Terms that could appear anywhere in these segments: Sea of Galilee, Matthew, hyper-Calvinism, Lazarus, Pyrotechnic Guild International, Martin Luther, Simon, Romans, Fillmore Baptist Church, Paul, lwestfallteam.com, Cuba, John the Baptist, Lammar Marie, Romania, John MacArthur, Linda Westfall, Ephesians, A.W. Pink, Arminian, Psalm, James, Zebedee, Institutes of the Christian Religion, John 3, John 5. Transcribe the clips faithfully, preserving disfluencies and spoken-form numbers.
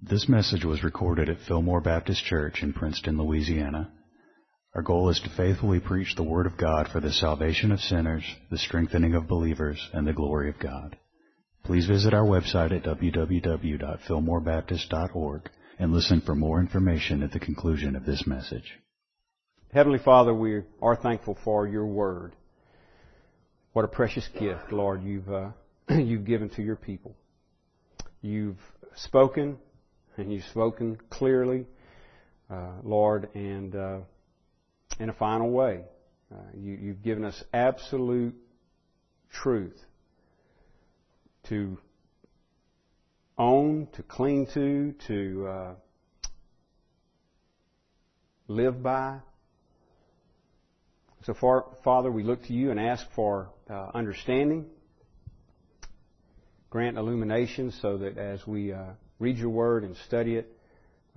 This message was recorded at Fillmore Baptist Church in Princeton, Louisiana. Our goal is to faithfully preach the Word of God for the salvation of sinners, the strengthening of believers, and the glory of God. Please visit our website at w w w dot fillmore baptist dot org and listen for more information at the conclusion of this message. Heavenly Father, we are thankful for your Word. What a precious gift, Lord, you've, uh, you've given to your people. You've spoken, and you've spoken clearly, uh, Lord, and uh, in a final way. Uh, you, you've given us absolute truth to own, to cling to, to uh, live by. So, far, Father, we look to you and ask for uh, understanding. Grant illumination so that as we uh, read your Word and study it,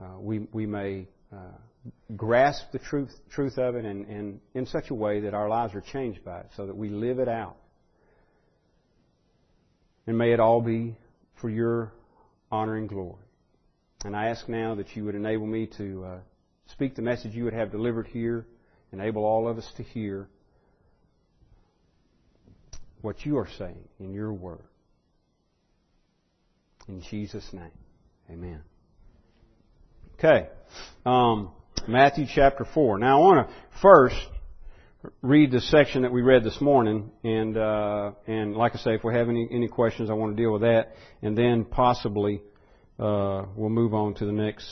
uh, we we may uh, grasp the truth truth of it and, and in such a way that our lives are changed by it, so that we live it out. And may it all be for your honor and glory. And I ask now that you would enable me to uh, speak the message you would have delivered here, enable all of us to hear what you are saying in your Word. In Jesus' name, amen. Okay, um, Matthew chapter four. Now I want to first read the section that we read this morning, and uh, and like I say, if we have any, any questions, I want to deal with that, and then possibly uh, we'll move on to the next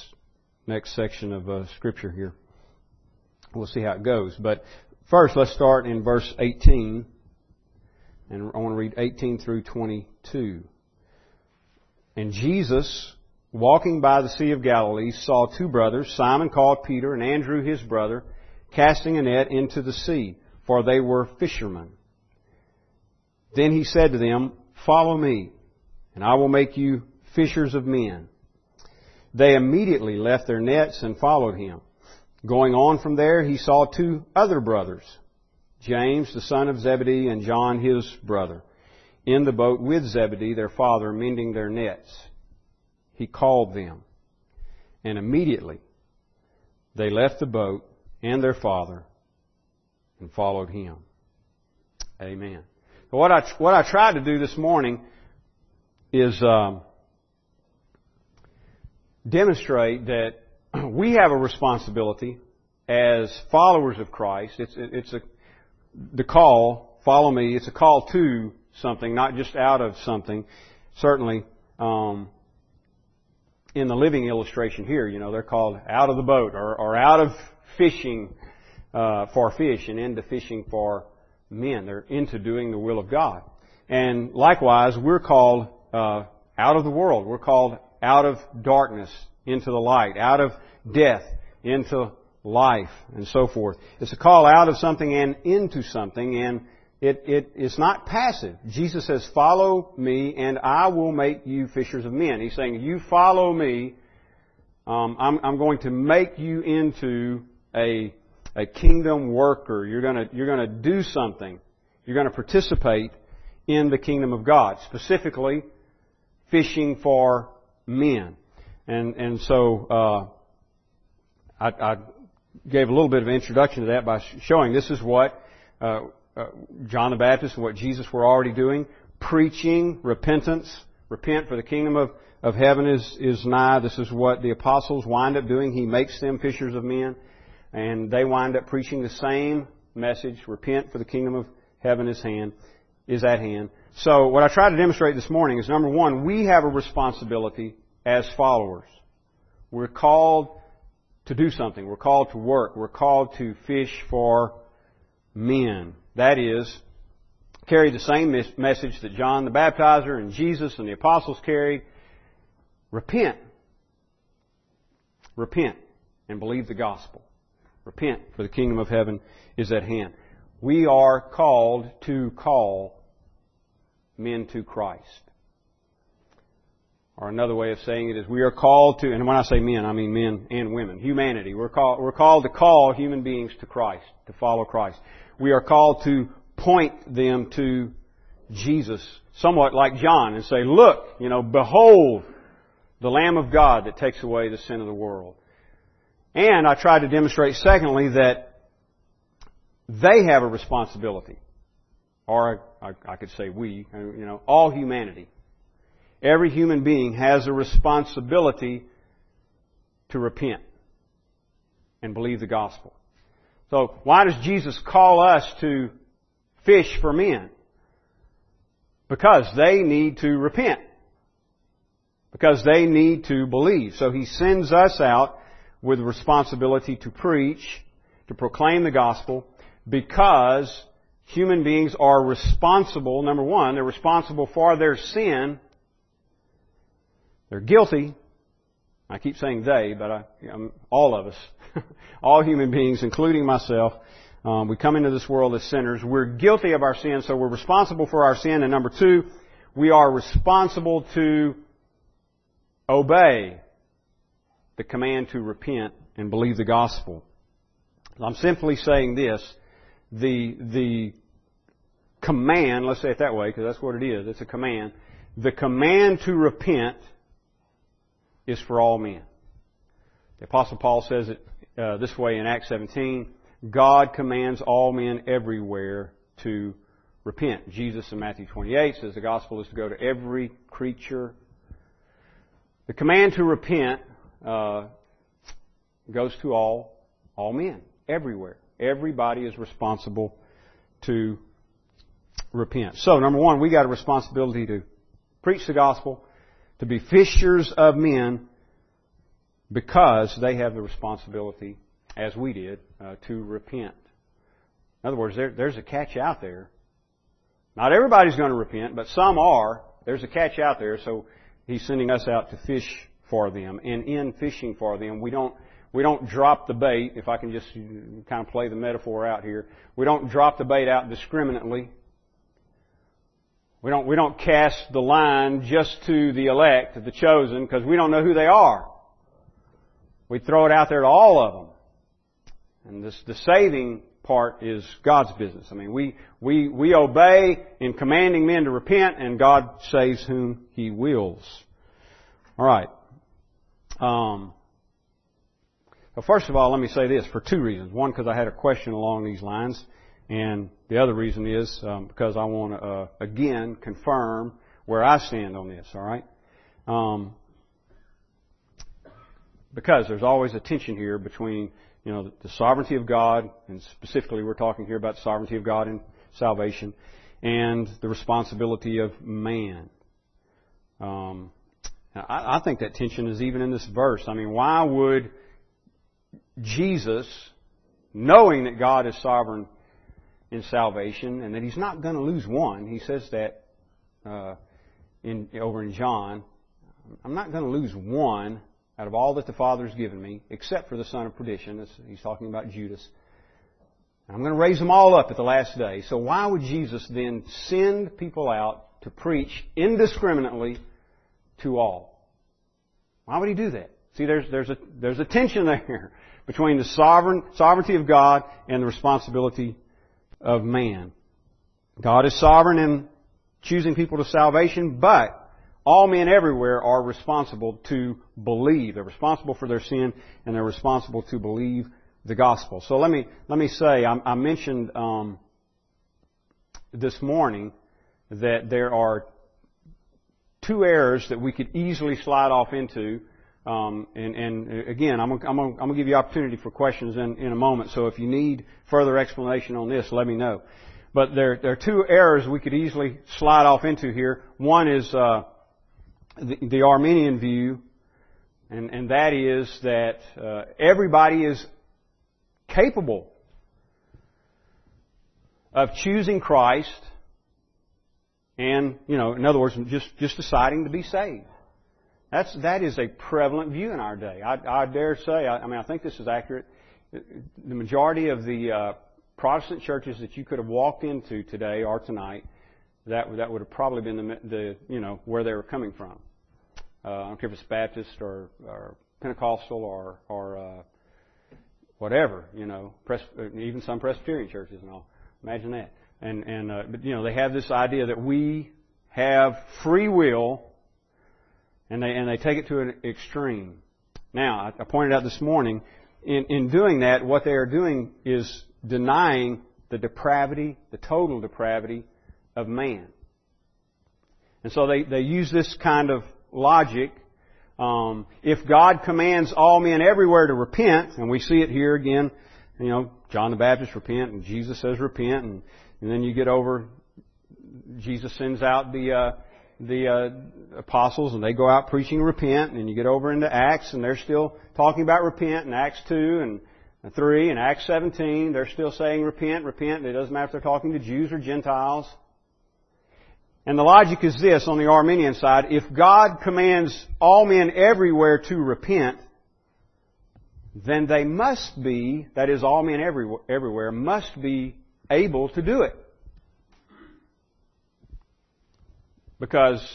next section of uh, Scripture here. We'll see how it goes. But first, let's start in verse eighteen, and I want to read eighteen through twenty-two. And Jesus, walking by the Sea of Galilee, saw two brothers, Simon called Peter, and Andrew his brother, casting a net into the sea, for they were fishermen. Then he said to them, "Follow me, and I will make you fishers of men." They immediately left their nets and followed him. Going on from there, he saw two other brothers, James, the son of Zebedee, and John his brother, in the boat with Zebedee, their father, mending their nets. He called them, and immediately they left the boat and their father and followed him. Amen. What I what I tried to do this morning is um, demonstrate that we have a responsibility as followers of Christ. It's it's a the call, follow me. It's a call to something, not just out of something. Certainly, um, in the living illustration here, you know, they're called out of the boat or, or out of fishing uh, for fish and into fishing for men. They're into doing the will of God. And likewise, we're called uh, out of the world. We're called out of darkness into the light, out of death into life, and so forth. It's a call out of something and into something, and It, it, it's not passive. Jesus says, "Follow me, and I will make you fishers of men." He's saying, you follow me, um, I'm, I'm going to make you into a, a kingdom worker. You're gonna, you're gonna do something. You're gonna participate in the kingdom of God, specifically fishing for men. And, and so, uh, I, I gave a little bit of an introduction to that by showing this is what, uh, Uh, John the Baptist and what Jesus were already doing, preaching repentance. Repent, for the kingdom of, of heaven is, is nigh. This is what the apostles wind up doing. He makes them fishers of men, and they wind up preaching the same message. Repent, for the kingdom of heaven is hand, is at hand. So what I try to demonstrate this morning is, number one, we have a responsibility as followers. We're called to do something. We're called to work. We're called to fish for men. That is, carry the same message that John the Baptizer and Jesus and the apostles carried. Repent. Repent and believe the gospel. Repent, for the kingdom of heaven is at hand. We are called to call men to Christ. Or another way of saying it is, we are called to, and when I say men, I mean men and women, humanity. We're called, we're called to call human beings to Christ, to follow Christ. We are called to point them to Jesus, somewhat like John, and say, "Look, you know, behold the Lamb of God that takes away the sin of the world. And I tried to demonstrate, secondly, that they have a responsibility. Or I, I could say we, you know, all humanity. Every human being has a responsibility to repent and believe the gospel. So why does Jesus call us to fish for men? Because they need to repent. Because they need to believe. So He sends us out with responsibility to preach, to proclaim the gospel, because human beings are responsible, number one, they're responsible for their sin. They're guilty. I keep saying they, but I, you know, all of us, all human beings, including myself, um, we come into this world as sinners. We're guilty of our sin, so we're responsible for our sin. And number two, we are responsible to obey the command to repent and believe the gospel. I'm simply saying this, the the command, let's say it that way, because that's what it is, it's a command. The command to repent is for all men. The Apostle Paul says it uh, this way in Acts seventeen, God commands all men everywhere to repent. Jesus in Matthew twenty-eight says the gospel is to go to every creature. The command to repent uh, goes to all, all men, everywhere. Everybody is responsible to repent. So, number one, we got a responsibility to preach the gospel, to be fishers of men, because they have the responsibility, as we did, uh, to repent. In other words, there, there's a catch out there. Not everybody's going to repent, but some are. There's a catch out there, so He's sending us out to fish for them. And in fishing for them, we don't we don't drop the bait, if I can just kind of play the metaphor out here. We don't drop the bait out indiscriminately. We don't, we don't cast the line just to the elect, to the chosen, because we don't know who they are. We throw it out there to all of them. And this, the saving part is God's business. I mean, we, we, we obey in commanding men to repent, and God saves whom He wills. All right. Um, well, first of all, let me say this for two reasons. One, because I had a question along these lines. And the other reason is um, because I want to, uh, again, confirm where I stand on this, all right? Um, because there's always a tension here between, you know, the sovereignty of God, and specifically we're talking here about the sovereignty of God in salvation, and the responsibility of man. Um, I, I think that tension is even in this verse. I mean, why would Jesus, knowing that God is sovereign in salvation, and that He's not going to lose one. He says that uh, in over in John. I'm not going to lose one out of all that the Father's given me, except for the son of perdition. He's talking about Judas. And I'm going to raise them all up at the last day. So why would Jesus then send people out to preach indiscriminately to all? Why would He do that? See, there's there's a there's a tension there between the sovereign sovereignty of God and the responsibility of man. God is sovereign in choosing people to salvation, but all men everywhere are responsible to believe. They're responsible for their sin, and they're responsible to believe the gospel. So let me let me say, I, I mentioned um, this morning that there are two errors that we could easily slide off into. Um, and, and again, I'm gonna, I'm gonna, I'm gonna give you opportunity for questions in, in a moment. So if you need further explanation on this, let me know. But there, there are two errors we could easily slide off into here. One is uh, the, the Arminian view, and, and that is that uh, everybody is capable of choosing Christ, and you know, in other words, just just deciding to be saved. That's, that is a prevalent view in our day. I, I dare say, I, I mean, I think this is accurate. The majority of the uh, Protestant churches that you could have walked into today or tonight, that that would have probably been the, the you know, where they were coming from. Uh, I don't care if it's Baptist or, or Pentecostal or or uh, whatever, you know, Pres- even some Presbyterian churches and all. Imagine that. And and uh, but you know, they have this idea that we have free will. And they, and they take it to an extreme. Now, I pointed out this morning, in, in doing that, what they are doing is denying the depravity, the total depravity of man. And so they, they use this kind of logic. Um, if God commands all men everywhere to repent, and we see it here again, you know, John the Baptist repent, and Jesus says repent, and, and then you get over, Jesus sends out the uh, the uh, apostles, and they go out preaching repent, and you get over into Acts, and they're still talking about repent in Acts two and three and Acts seventeen. They're still saying repent, repent. It doesn't matter if they're talking to Jews or Gentiles. And the logic is this on the Arminian side. If God commands all men everywhere to repent, then they must be, that is, all men every, everywhere, must be able to do it. Because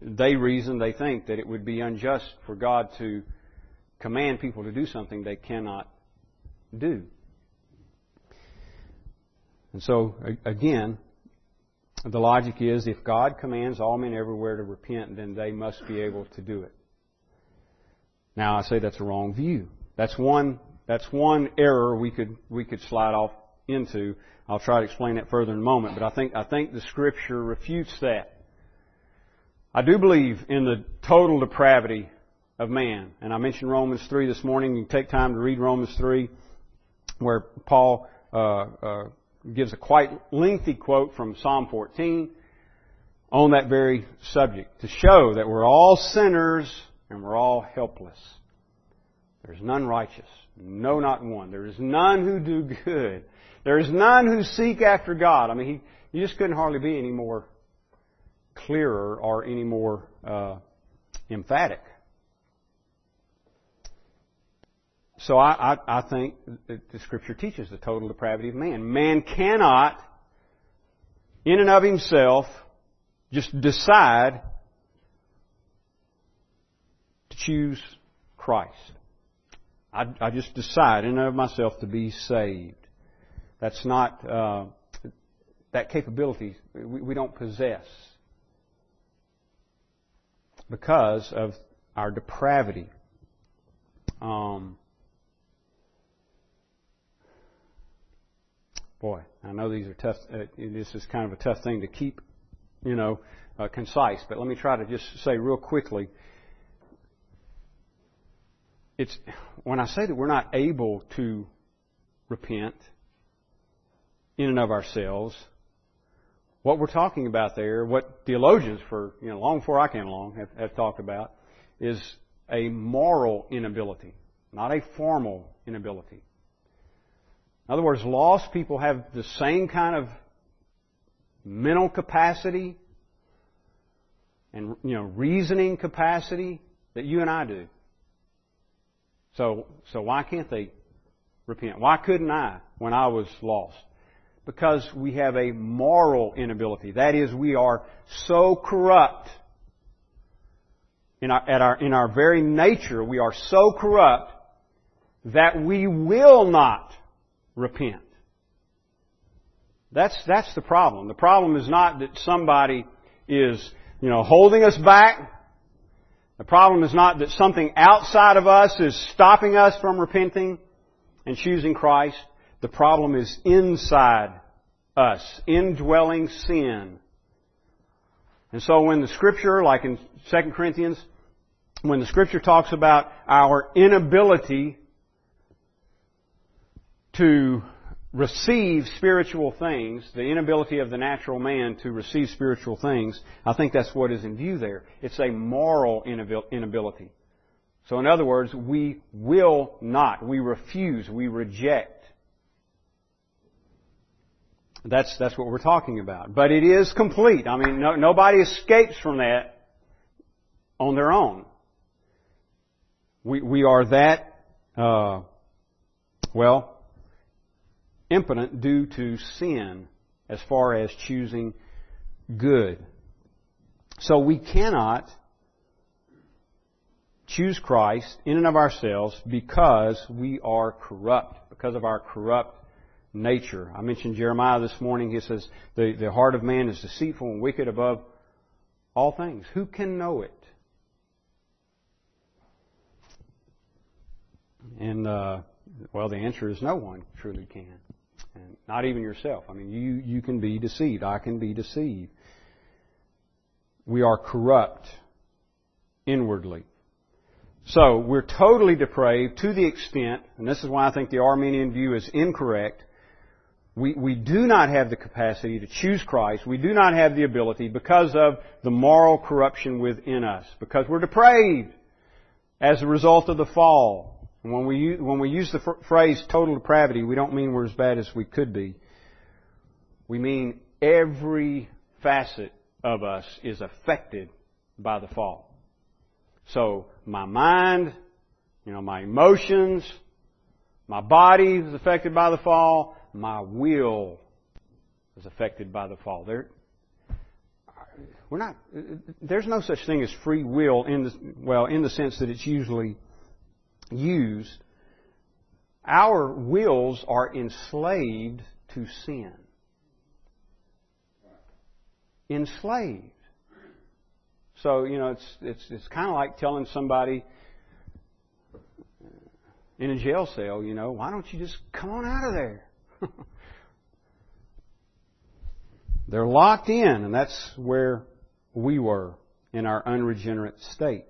they reason, they think, that it would be unjust for God to command people to do something they cannot do. And so, again, the logic is, if God commands all men everywhere to repent, then they must be able to do it. Now, I say that's a wrong view. That's one, that's one error we could, we could slide off into. I'll try to explain that further in a moment, but I think, I think the Scripture refutes that. I do believe in the total depravity of man. And I mentioned Romans three this morning. You can take time to read Romans three, where Paul uh, uh, gives a quite lengthy quote from Psalm fourteen on that very subject to show that we're all sinners and we're all helpless. There's none righteous, no, not one. There is none who do good. There is none who seek after God. I mean, he, you just couldn't hardly be any more clearer or any more uh, emphatic. So I, I, I think that the Scripture teaches the total depravity of man. Man cannot, in and of himself, just decide to choose Christ. I, I just decide in and of myself to be saved. That's not, uh, that capability we, we don't possess because of our depravity. Um, boy, I know these are tough. Uh, this is kind of a tough thing to keep, you know, uh, concise. But let me try to just say real quickly. It's when I say that we're not able to repent in and of ourselves, what we're talking about there, what theologians for, you know, long before I came along have, have talked about, is a moral inability, not a formal inability. In other words, lost people have the same kind of mental capacity and, you know, reasoning capacity that you and I do. So, so why can't they repent? Why couldn't I when I was lost? Because we have a moral inability. That is, we are so corrupt in our, at our, in our very nature, we are so corrupt that we will not repent. That's, that's the problem. The problem is not that somebody is, you know, holding us back. The problem is not that something outside of us is stopping us from repenting and choosing Christ. The problem is inside us, indwelling sin. And so when the Scripture, like in Second Corinthians, when the Scripture talks about our inability to receive spiritual things, the inability of the natural man to receive spiritual things, I think that's what is in view there. It's a moral inability. So in other words, we will not, we refuse, we reject. That's, that's what we're talking about. But it is complete. I mean, no, nobody escapes from that on their own. We, we are that, uh, well, impotent due to sin as far as choosing good. So we cannot choose Christ in and of ourselves because we are corrupt, because of our corrupt nature. I mentioned Jeremiah this morning. He says, the, the heart of man is deceitful and wicked above all things. Who can know it? And, uh, well, the answer is no one truly can. And not even yourself. I mean, you, you can be deceived. I can be deceived. We are corrupt inwardly. So, we're totally depraved to the extent, and this is why I think the Arminian view is incorrect, we, we do not have the capacity to choose Christ. We do not have the ability because of the moral corruption within us. Because we're depraved as a result of the fall. And when we, when we use the phrase total depravity, we don't mean we're as bad as we could be. We mean every facet of us is affected by the fall. So, my mind, you know, my emotions, my body is affected by the fall, my will is affected by the fall. There, we're not, there's no such thing as free will in the, well, in the sense that it's usually used. Our wills are enslaved to sin. Enslaved. So, you know, it's it's it's kind of like telling somebody in a jail cell, you know, why don't you just come on out of there? They're locked in, and that's where we were in our unregenerate state.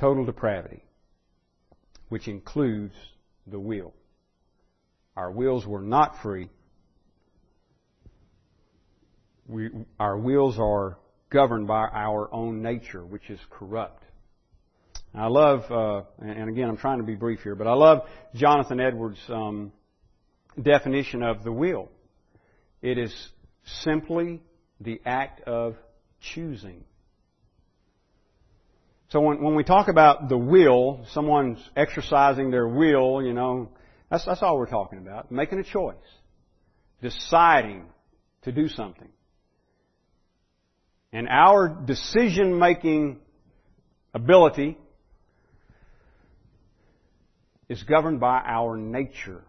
Total depravity, which includes the will. Our wills were not free. We, our wills are governed by our own nature, which is corrupt. I love, uh, and again, I'm trying to be brief here, but I love Jonathan Edwards' um, definition of the will. It is simply the act of choosing. So when, when we talk about the will, someone's exercising their will, you know, that's, that's all we're talking about. Making a choice. Deciding to do something. And our decision-making ability is governed by our nature.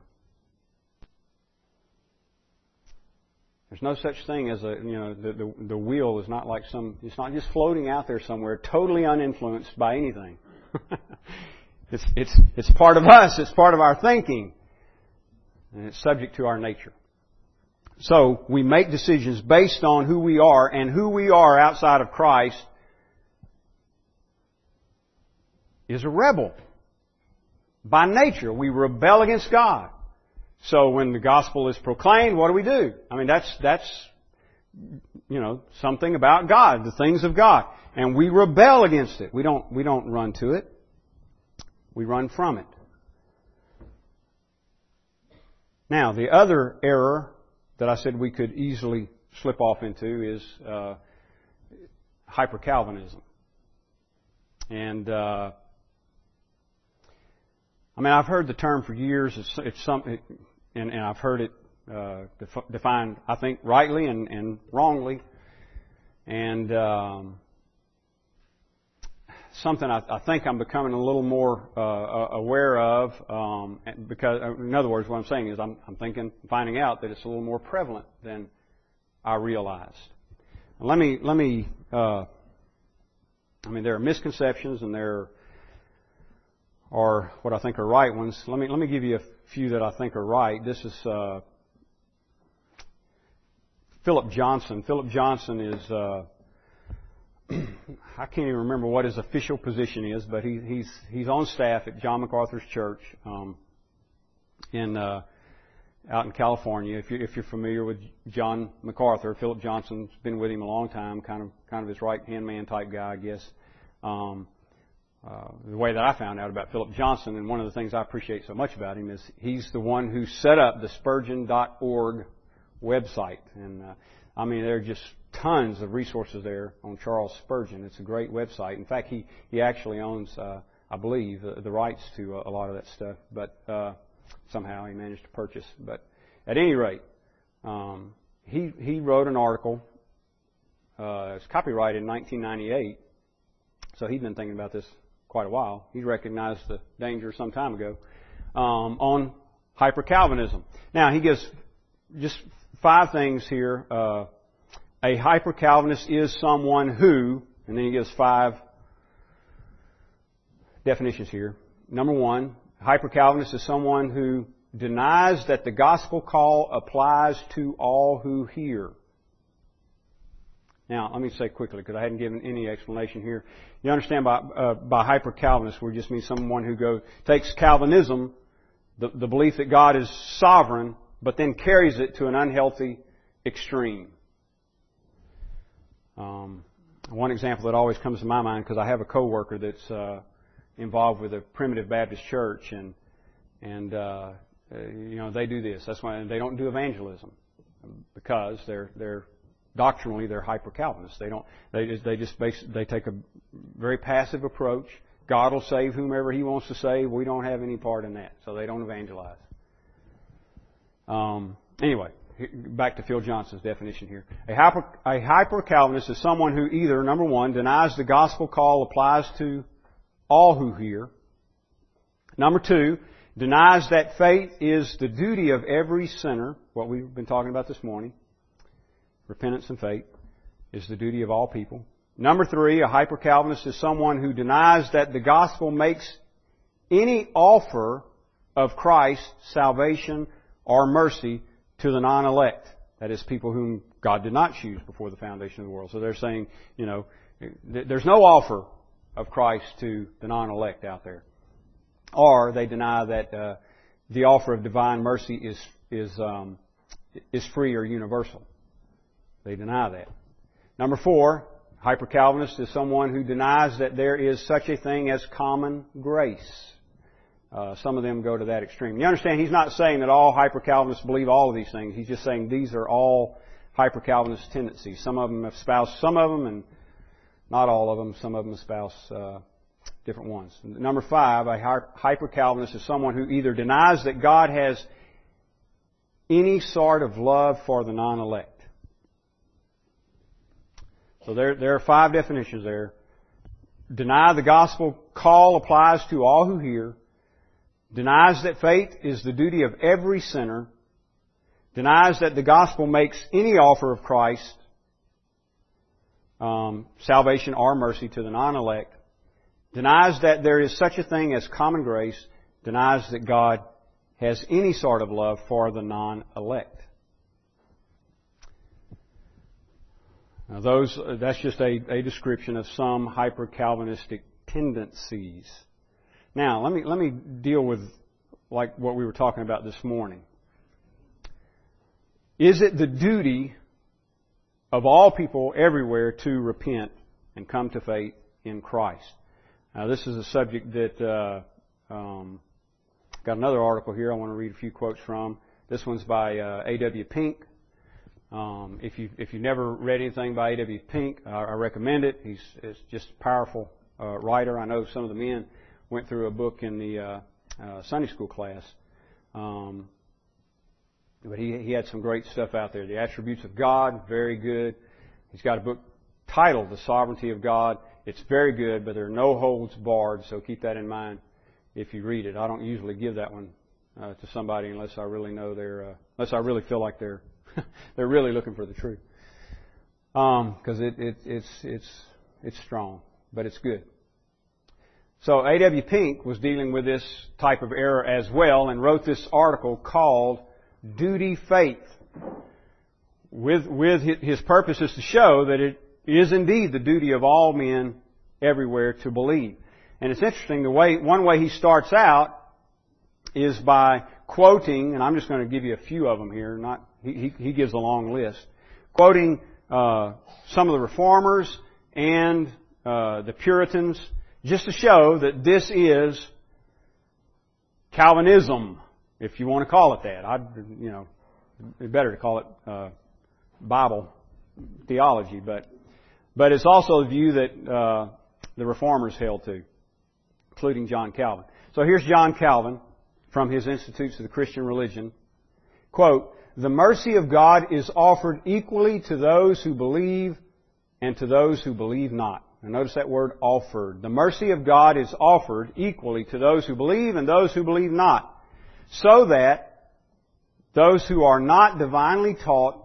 There's no such thing as a, you know, the, the, the will is not like some, it's not just floating out there somewhere, totally uninfluenced by anything. it's, it's, it's part of us, it's part of our thinking, and it's subject to our nature. So, we make decisions based on who we are, and who we are outside of Christ is a rebel. By nature, we rebel against God. So, when the gospel is proclaimed, what do we do? I mean, that's, that's, you know, something about God, the things of God. And we rebel against it. We don't, we don't run to it. We run from it. Now, the other error that I said we could easily slip off into is uh, hyper-Calvinism. And, uh, I mean, I've heard the term for years. It's, it's something, and, and I've heard it uh, def- defined, I think, rightly and, and wrongly. And um, something I, I think I'm becoming a little more uh, aware of, um, because, in other words, what I'm saying is I'm, I'm thinking, finding out that it's a little more prevalent than I realized. Let me, let me. Uh, I mean, there are misconceptions and there are what I think are right ones. Let me, let me give you a few that I think are right. This is uh, Philip Johnson. Philip Johnson is. Uh, I can't even remember what his official position is, but he, he's he's on staff at John MacArthur's church um, in uh, out in California. If you're if you're familiar with John MacArthur, Philip Johnson's been with him a long time, kind of kind of his right hand man type guy, I guess. Um, uh, the way that I found out about Philip Johnson, and one of the things I appreciate so much about him is he's the one who set up the Spurgeon dot org website, and uh, I mean they're just tons of resources there on Charles Spurgeon. It's a great website. In fact, he, he actually owns, uh, I believe, the, the rights to a, a lot of that stuff. But uh, somehow he managed to purchase. But at any rate, um, he he wrote an article. Uh, it's copyrighted in nineteen ninety-eight, so he'd been thinking about this quite a while. He recognized the danger some time ago um, on hyper-Calvinism. Now he gives just five things here. Uh, a hyper-Calvinist is someone who, and then he gives five definitions here. Number one, hyper-Calvinist is someone who denies that the gospel call applies to all who hear. Now, let me say quickly, because I hadn't given any explanation here. You understand by, uh, by hyper-Calvinist, we just mean someone who go, takes Calvinism, the, the belief that God is sovereign, but then carries it to an unhealthy extreme. Um, one example that always comes to my mind, because I have a coworker that's uh, involved with a primitive Baptist church, and and uh, you know they do this. That's why they don't do evangelism, because they're they're doctrinally they're hyper Calvinists. They don't they they just base, they take a very passive approach. God will save whomever He wants to save. We don't have any part in that, so they don't evangelize. Um, anyway, back to Phil Johnson's definition here. A hyper, a hyper-Calvinist is someone who either, number one, denies the gospel call applies to all who hear. Number two, denies that faith is the duty of every sinner, what we've been talking about this morning. Repentance and faith is the duty of all people. Number three, a hyper-Calvinist is someone who denies that the gospel makes any offer of Christ salvation or mercy to the non-elect. That is, people whom God did not choose before the foundation of the world. So they're saying, you know, there's no offer of Christ to the non-elect out there. Or they deny that uh, the offer of divine mercy is is um, is free or universal. They deny that. Number four, hyper-Calvinist is someone who denies that there is such a thing as common grace. Uh, some of them go to that extreme. You understand, he's not saying that all hyper-Calvinists believe all of these things. He's just saying these are all hyper-Calvinist tendencies. Some of them espouse some of them, and not all of them. Some of them espouse uh, different ones. Number five, a hyper-Calvinist is someone who either denies that God has any sort of love for the non-elect. So there, there are five definitions there. Deny the gospel call applies to all who hear. Denies that faith is the duty of every sinner. Denies that the gospel makes any offer of Christ, um, salvation or mercy to the non-elect. Denies that there is such a thing as common grace. Denies that God has any sort of love for the non-elect. Now, those uh, that's just a, a description of some hyper-Calvinistic tendencies. Now, let me let me deal with like what we were talking about this morning. Is it the duty of all people everywhere to repent and come to faith in Christ? Now, this is a subject that uh, um, got another article here. I want to read a few quotes from. This one's by uh, A W Pink. Um, if you if you've never read anything by A W Pink, I, I recommend it. He's it's just a powerful uh, writer. I know some of the men went through a book in the uh, uh, Sunday school class. Um, but he, he had some great stuff out there. The Attributes of God, very good. He's got a book titled The Sovereignty of God. It's very good, but there are no holds barred, so keep that in mind if you read it. I don't usually give that one uh, to somebody unless I really know they're, uh, unless I really feel like they're they're really looking for the truth. Um, because it, it, it's, it's, it's strong, but it's good. So A W Pink was dealing with this type of error as well and wrote this article called Duty Faith. With, with his purpose is to show that it is indeed the duty of all men everywhere to believe. And it's interesting, the way one way he starts out is by quoting, and I'm just going to give you a few of them here, not he, he gives a long list, quoting uh, some of the Reformers and uh, the Puritans, just to show that this is Calvinism, if you want to call it that. I'd, you know, it's better to call it uh, Bible theology, but but it's also a view that uh, the Reformers held to, including John Calvin. So here's John Calvin from his Institutes of the Christian Religion. Quote, "The mercy of God is offered equally to those who believe and to those who believe not." And notice that word offered. The mercy of God is offered equally to those who believe and those who believe not, so that those who are not divinely taught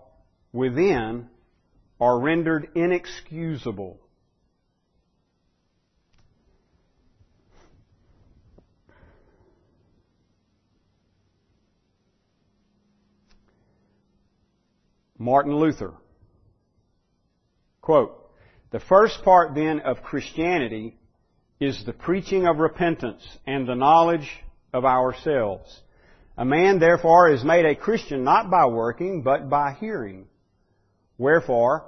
within are rendered inexcusable. Martin Luther, quote, "The first part then of Christianity is the preaching of repentance and the knowledge of ourselves. A man, therefore, is made a Christian not by working, but by hearing. Wherefore,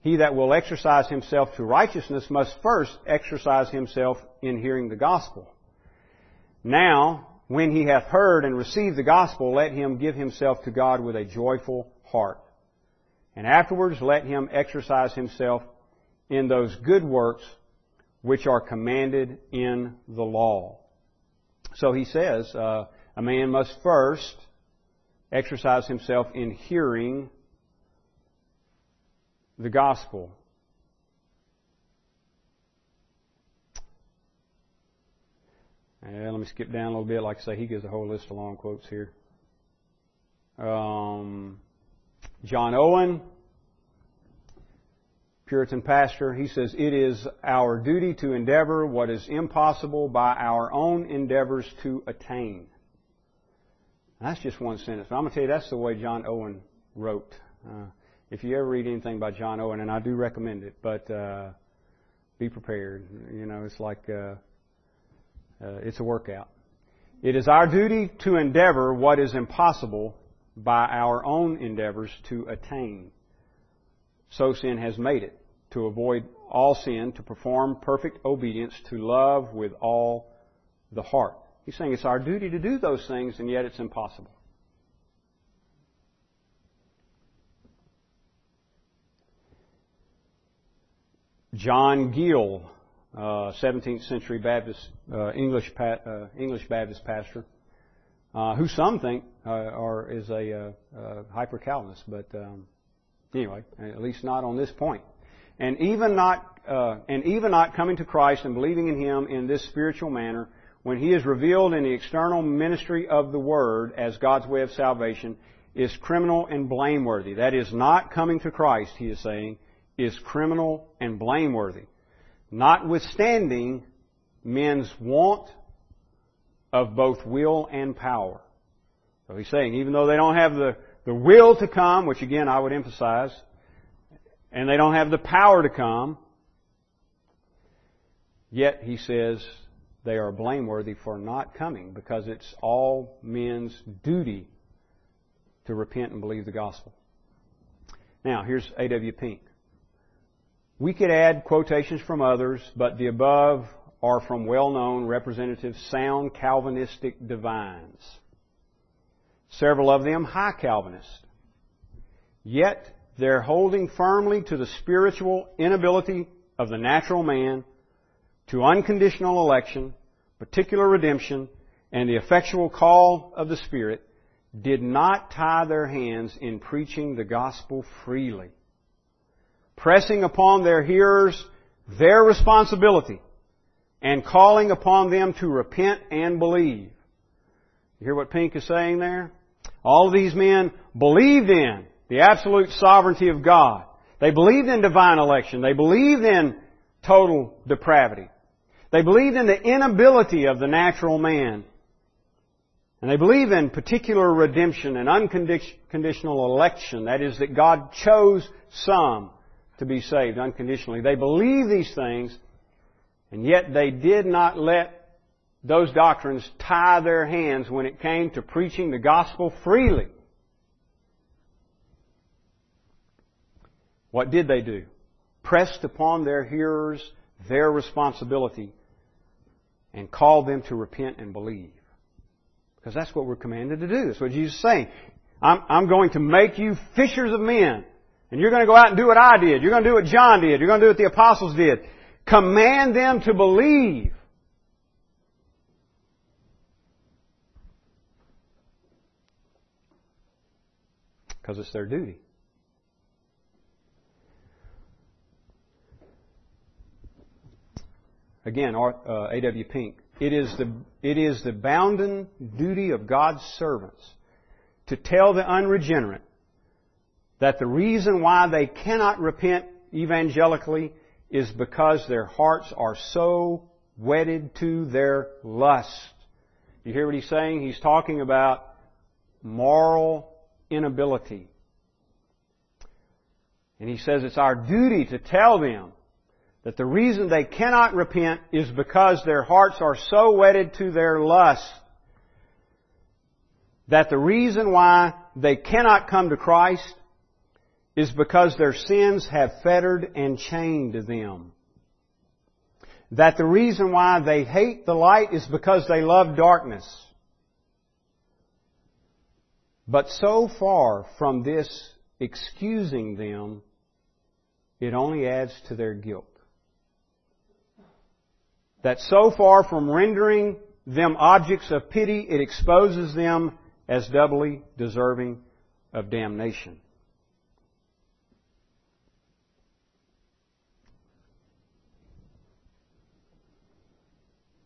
he that will exercise himself to righteousness must first exercise himself in hearing the gospel. Now, when he hath heard and received the gospel, let him give himself to God with a joyful heart. And afterwards, let him exercise himself in those good works which are commanded in the law." So he says, uh, a man must first exercise himself in hearing the gospel. And let me skip down a little bit. Like I say, he gives a whole list of long quotes here. Um, John Owen, Puritan pastor, he says, "It is our duty to endeavor what is impossible by our own endeavors to attain." That's just one sentence. But I'm going to tell you, that's the way John Owen wrote. Uh, if you ever read anything by John Owen, and I do recommend it, but uh, be prepared. You know, it's like uh, uh, it's a workout. "It is our duty to endeavor what is impossible by our own endeavors to attain. So sin has made it, to avoid all sin, to perform perfect obedience, to love with all the heart." He's saying it's our duty to do those things, and yet it's impossible. John Gill, uh, seventeenth century Baptist uh, English pa- uh, English Baptist pastor, uh, who some think uh, are is a uh, uh, hyper-Calvinist, but. Um, Anyway, at least not on this point. And even not, uh, and even not coming to Christ and believing in Him in this spiritual manner, when He is revealed in the external ministry of the Word as God's way of salvation, is criminal and blameworthy. That is, not coming to Christ, he is saying, is criminal and blameworthy, notwithstanding men's want of both will and power. So he's saying, even though they don't have the The will to come, which again I would emphasize, and they don't have the power to come, yet he says they are blameworthy for not coming, because it's all men's duty to repent and believe the gospel. Now, here's A W Pink. "We could add quotations from others, but the above are from well-known, representative, sound Calvinistic divines. Several of them high Calvinists. Yet they're holding firmly to the spiritual inability of the natural man, to unconditional election, particular redemption, and the effectual call of the Spirit, did not tie their hands in preaching the gospel freely, pressing upon their hearers their responsibility, and calling upon them to repent and believe." You hear what Pink is saying there? All these men believed in the absolute sovereignty of God. They believed in divine election. They believed in total depravity. They believed in the inability of the natural man. And they believed in particular redemption and unconditional election. That is, that God chose some to be saved unconditionally. They believed these things, and yet they did not let those doctrines tie their hands when it came to preaching the gospel freely. What did they do? Pressed upon their hearers their responsibility and called them to repent and believe. Because that's what we're commanded to do. That's what Jesus is saying. I'm, I'm going to make you fishers of men. And you're going to go out and do what I did. You're going to do what John did. You're going to do what the apostles did. Command them to believe. Because it's their duty. Again, A W Pink. It is the it is the bounden duty of God's servants to tell the unregenerate that the reason why they cannot repent evangelically is because their hearts are so wedded to their lust. You hear what he's saying? He's talking about moral inability. And he says it's our duty to tell them that the reason they cannot repent is because their hearts are so wedded to their lust that the reason why they cannot come to Christ is because their sins have fettered and chained them. That the reason why they hate the light is because they love darkness. But so far from this excusing them, it only adds to their guilt. That so far from rendering them objects of pity, it exposes them as doubly deserving of damnation.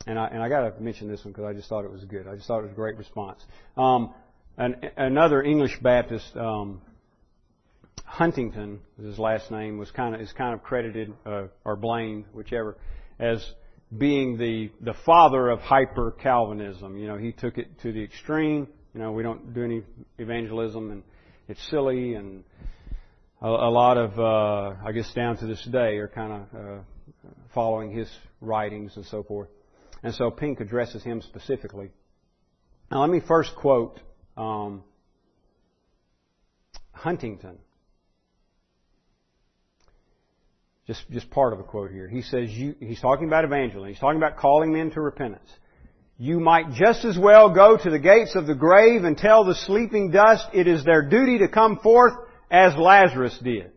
And I, and I got to mention this one because I just thought it was good. I just thought it was a great response. Um, An, another English Baptist, um, Huntington, his last name, was kind of is kind of credited uh, or blamed, whichever, as being the the father of hyper Calvinism. You know, he took it to the extreme. You know, we don't do any evangelism, and it's silly, and a, a lot of uh, I guess down to this day are kind of uh, following his writings and so forth. And so Pink addresses him specifically. Now, let me first quote. Um, Huntington. Just just part of a quote here. He says, you, he's talking about evangelism. He's talking about calling men to repentance. You might just as well go to the gates of the grave and tell the sleeping dust it is their duty to come forth as Lazarus did.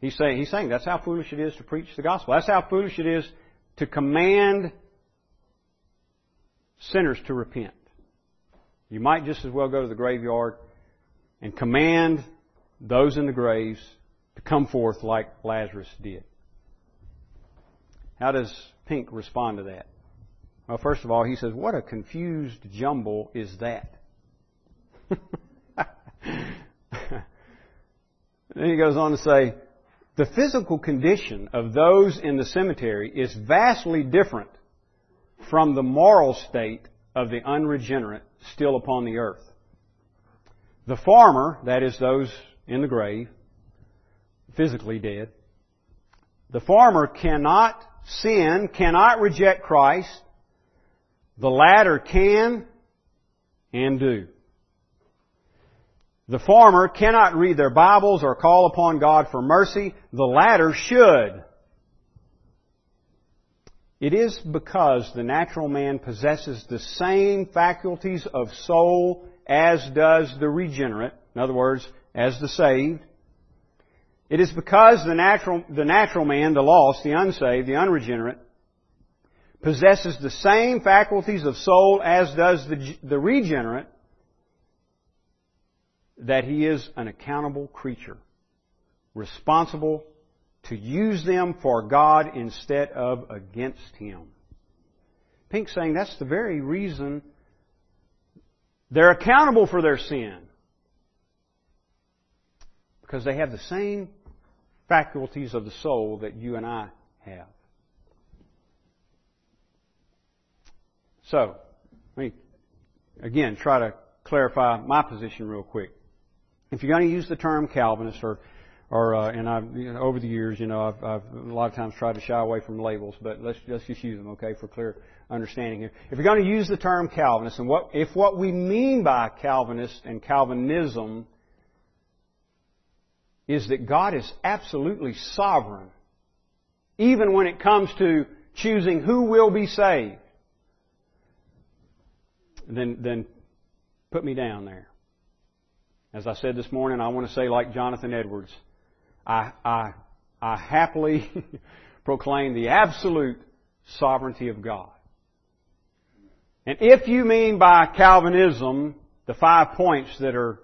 He's saying, he's saying that's how foolish it is to preach the gospel. That's how foolish it is to command sinners to repent. You might just as well go to the graveyard and command those in the graves to come forth like Lazarus did. How does Pink respond to that? Well, first of all, he says, what a confused jumble is that? Then he goes on to say, the physical condition of those in the cemetery is vastly different from the moral state of the unregenerate still upon the earth. The former, that is those in the grave, physically dead, the former cannot sin, cannot reject Christ. The latter can and do. The former cannot read their Bibles or call upon God for mercy. The latter should. It is because the natural man possesses the same faculties of soul as does the regenerate, in other words, as the saved. It is because the natural, the natural man, the lost, the unsaved, the unregenerate, possesses the same faculties of soul as does the, the regenerate, that he is an accountable creature, responsible to use them for God instead of against Him. Pink's saying that's the very reason they're accountable for their sin. Because they have the same faculties of the soul that you and I have. So, let me again try to clarify my position real quick. If you're going to use the term Calvinist or Or uh, and I've you know, over the years, you know, I've, I've a lot of times tried to shy away from labels, but let's let's just use them, okay, for clear understanding here. If you're going to use the term Calvinist, and what if what we mean by Calvinist and Calvinism is that God is absolutely sovereign, even when it comes to choosing who will be saved, then then put me down there. As I said this morning, I want to say like Jonathan Edwards. I, I, I happily proclaim the absolute sovereignty of God. And if you mean by Calvinism the five points that are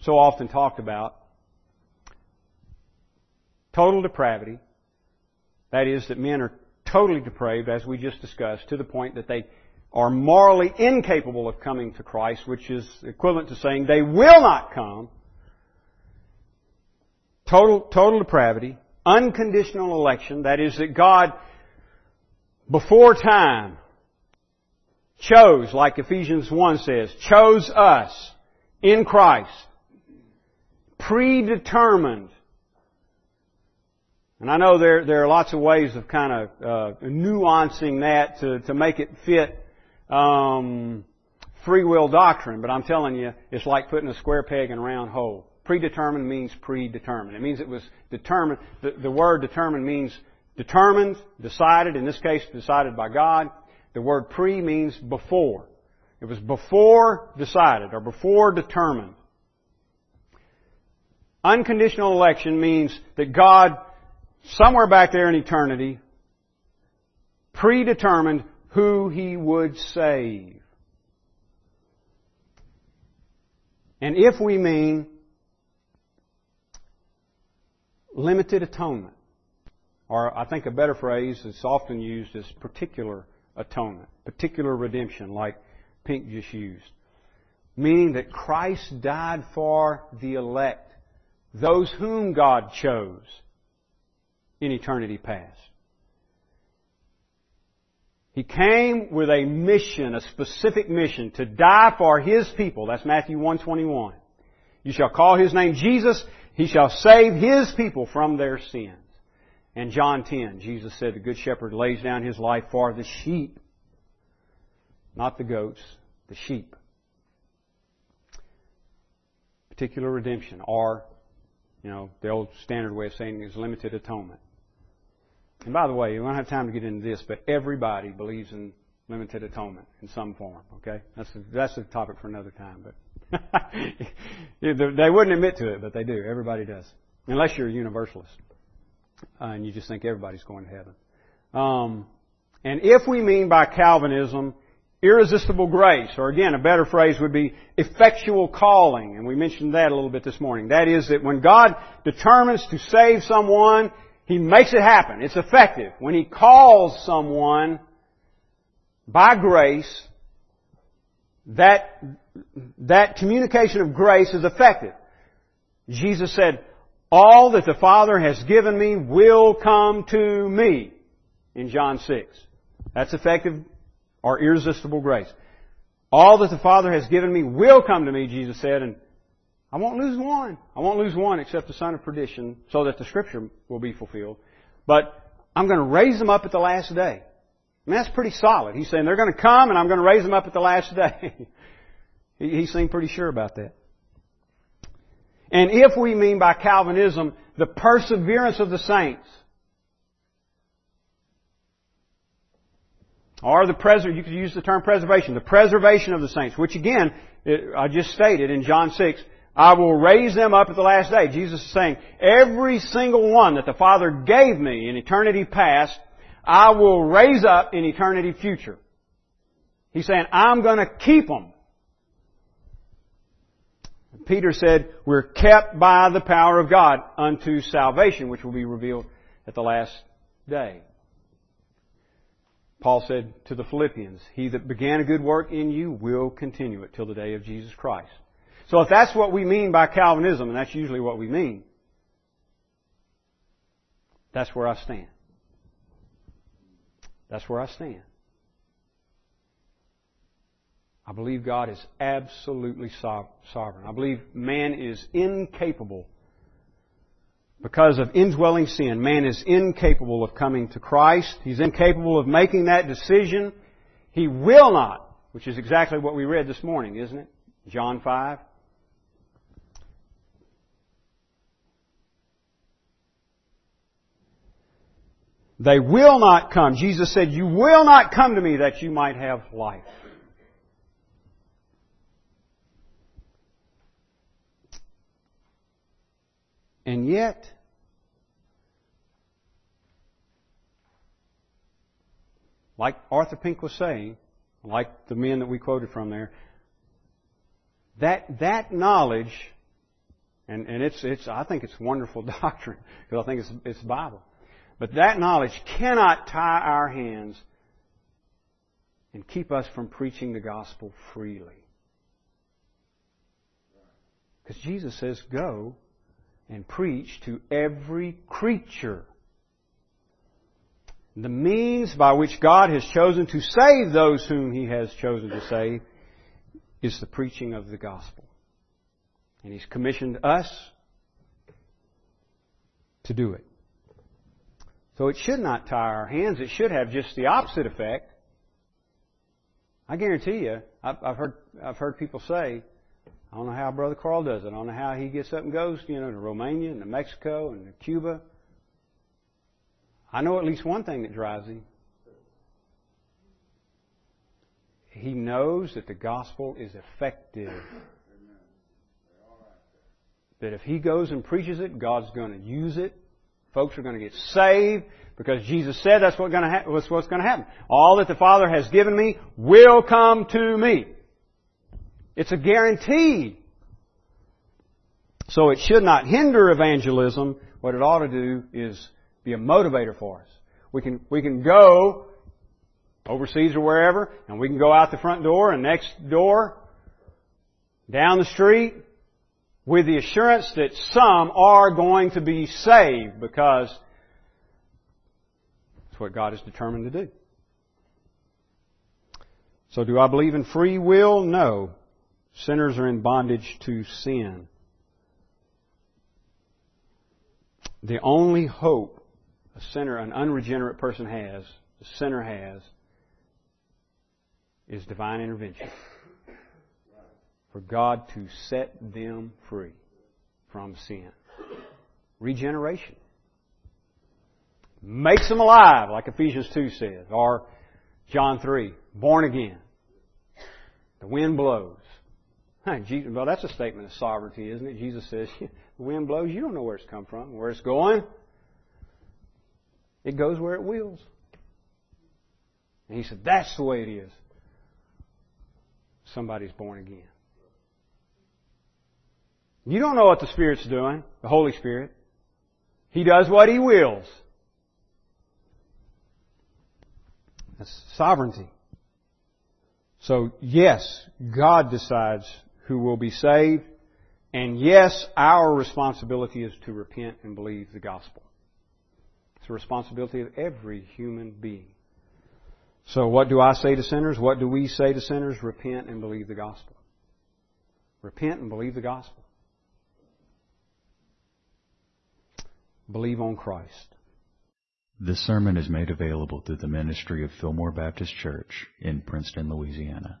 so often talked about, total depravity, that is that men are totally depraved, as we just discussed, to the point that they are morally incapable of coming to Christ, which is equivalent to saying they will not come. Total, total depravity, unconditional election, that is that God before time chose, like Ephesians one says, chose us in Christ, predetermined. And I know there there are lots of ways of kind of uh, nuancing that to, to make it fit um, free will doctrine, but I'm telling you, it's like putting a square peg in a round hole. Predetermined means predetermined. It means it was determined. The, the word determined means determined, decided, in this case decided by God. The word pre means before. It was before decided or before determined. Unconditional election means that God, somewhere back there in eternity, predetermined who He would save. And if we mean limited atonement, or I think a better phrase that's often used is particular atonement, particular redemption, like Pink just used, meaning that Christ died for the elect, those whom God chose in eternity past. He came with a mission, a specific mission, to die for His people. That's Matthew one twenty-one. You shall call His name Jesus. He shall save His people from their sins. And John ten, Jesus said, the Good Shepherd lays down His life for the sheep. Not the goats, the sheep. Particular redemption, or, you know, the old standard way of saying it is limited atonement. And by the way, we don't have time to get into this, but everybody believes in limited atonement in some form, okay? That's a, that's a topic for another time, but they wouldn't admit to it, but they do. Everybody does. Unless you're a universalist. Uh, and you just think everybody's going to heaven. Um, and if we mean by Calvinism irresistible grace, or again, a better phrase would be effectual calling. And we mentioned that a little bit this morning. That is that when God determines to save someone, He makes it happen. It's effective. When He calls someone by grace, that that communication of grace is effective. Jesus said, all that the Father has given me will come to me, in John six. That's effective or irresistible grace. All that the Father has given me will come to me, Jesus said, and I won't lose one. I won't lose one except the son of perdition, so that the Scripture will be fulfilled. But I'm going to raise them up at the last day. And that's pretty solid. He's saying they're going to come and I'm going to raise them up at the last day. He seemed pretty sure about that. And if we mean by Calvinism the perseverance of the saints, or the preservation, you could use the term preservation, the preservation of the saints, which again, it, I just stated in John six, I will raise them up at the last day. Jesus is saying, every single one that the Father gave me in eternity past, I will raise up in eternity future. He's saying, I'm going to keep them. Peter said, we're kept by the power of God unto salvation, which will be revealed at the last day. Paul said to the Philippians, he that began a good work in you will continue it till the day of Jesus Christ. So if that's what we mean by Calvinism, and that's usually what we mean, that's where I stand. That's where I stand. I believe God is absolutely sovereign. I believe man is incapable, because of indwelling sin, man is incapable of coming to Christ. He's incapable of making that decision. He will not, which is exactly what we read this morning, isn't it? John five. They will not come. Jesus said, you will not come to me that you might have life. And yet, like Arthur Pink was saying, like the men that we quoted from there, that that knowledge, and, and it's it's I think it's wonderful doctrine, because I think it's it's Bible. But that knowledge cannot tie our hands and keep us from preaching the gospel freely. Because Jesus says, go and preach to every creature. The means by which God has chosen to save those whom He has chosen to save is the preaching of the gospel. And He's commissioned us to do it. So it should not tie our hands. It should have just the opposite effect. I guarantee you, I've heard I've heard people say, I don't know how Brother Carl does it. I don't know how he gets up and goes, you know, to Romania and to Mexico and to Cuba. I know at least one thing that drives him. He knows that the gospel is effective. That if he goes and preaches it, God's going to use it. Folks are going to get saved because Jesus said that's what's going to happen. All that the Father has given me will come to me. It's a guarantee. So it should not hinder evangelism. What it ought to do is be a motivator for us. We can, we can go overseas or wherever, and we can go out the front door and next door, down the street, with the assurance that some are going to be saved because that's what God is determined to do. So do I believe in free will? No. Sinners are in bondage to sin. The only hope a sinner, an unregenerate person has, a sinner has, is divine intervention. For God to set them free from sin. Regeneration. Makes them alive, like Ephesians two says, or John three, born again. The wind blows. Well, that's a statement of sovereignty, isn't it? Jesus says, the wind blows, you don't know where it's come from, where it's going. It goes where it wills. And He said, that's the way it is. Somebody's born again. You don't know what the Spirit's doing, the Holy Spirit. He does what He wills. That's sovereignty. So, yes, God decides who will be saved. And yes, our responsibility is to repent and believe the gospel. It's a responsibility of every human being. So what do I say to sinners? What do we say to sinners? Repent and believe the gospel. Repent and believe the gospel. Believe on Christ. This sermon is made available through the ministry of Fillmore Baptist Church in Princeton, Louisiana.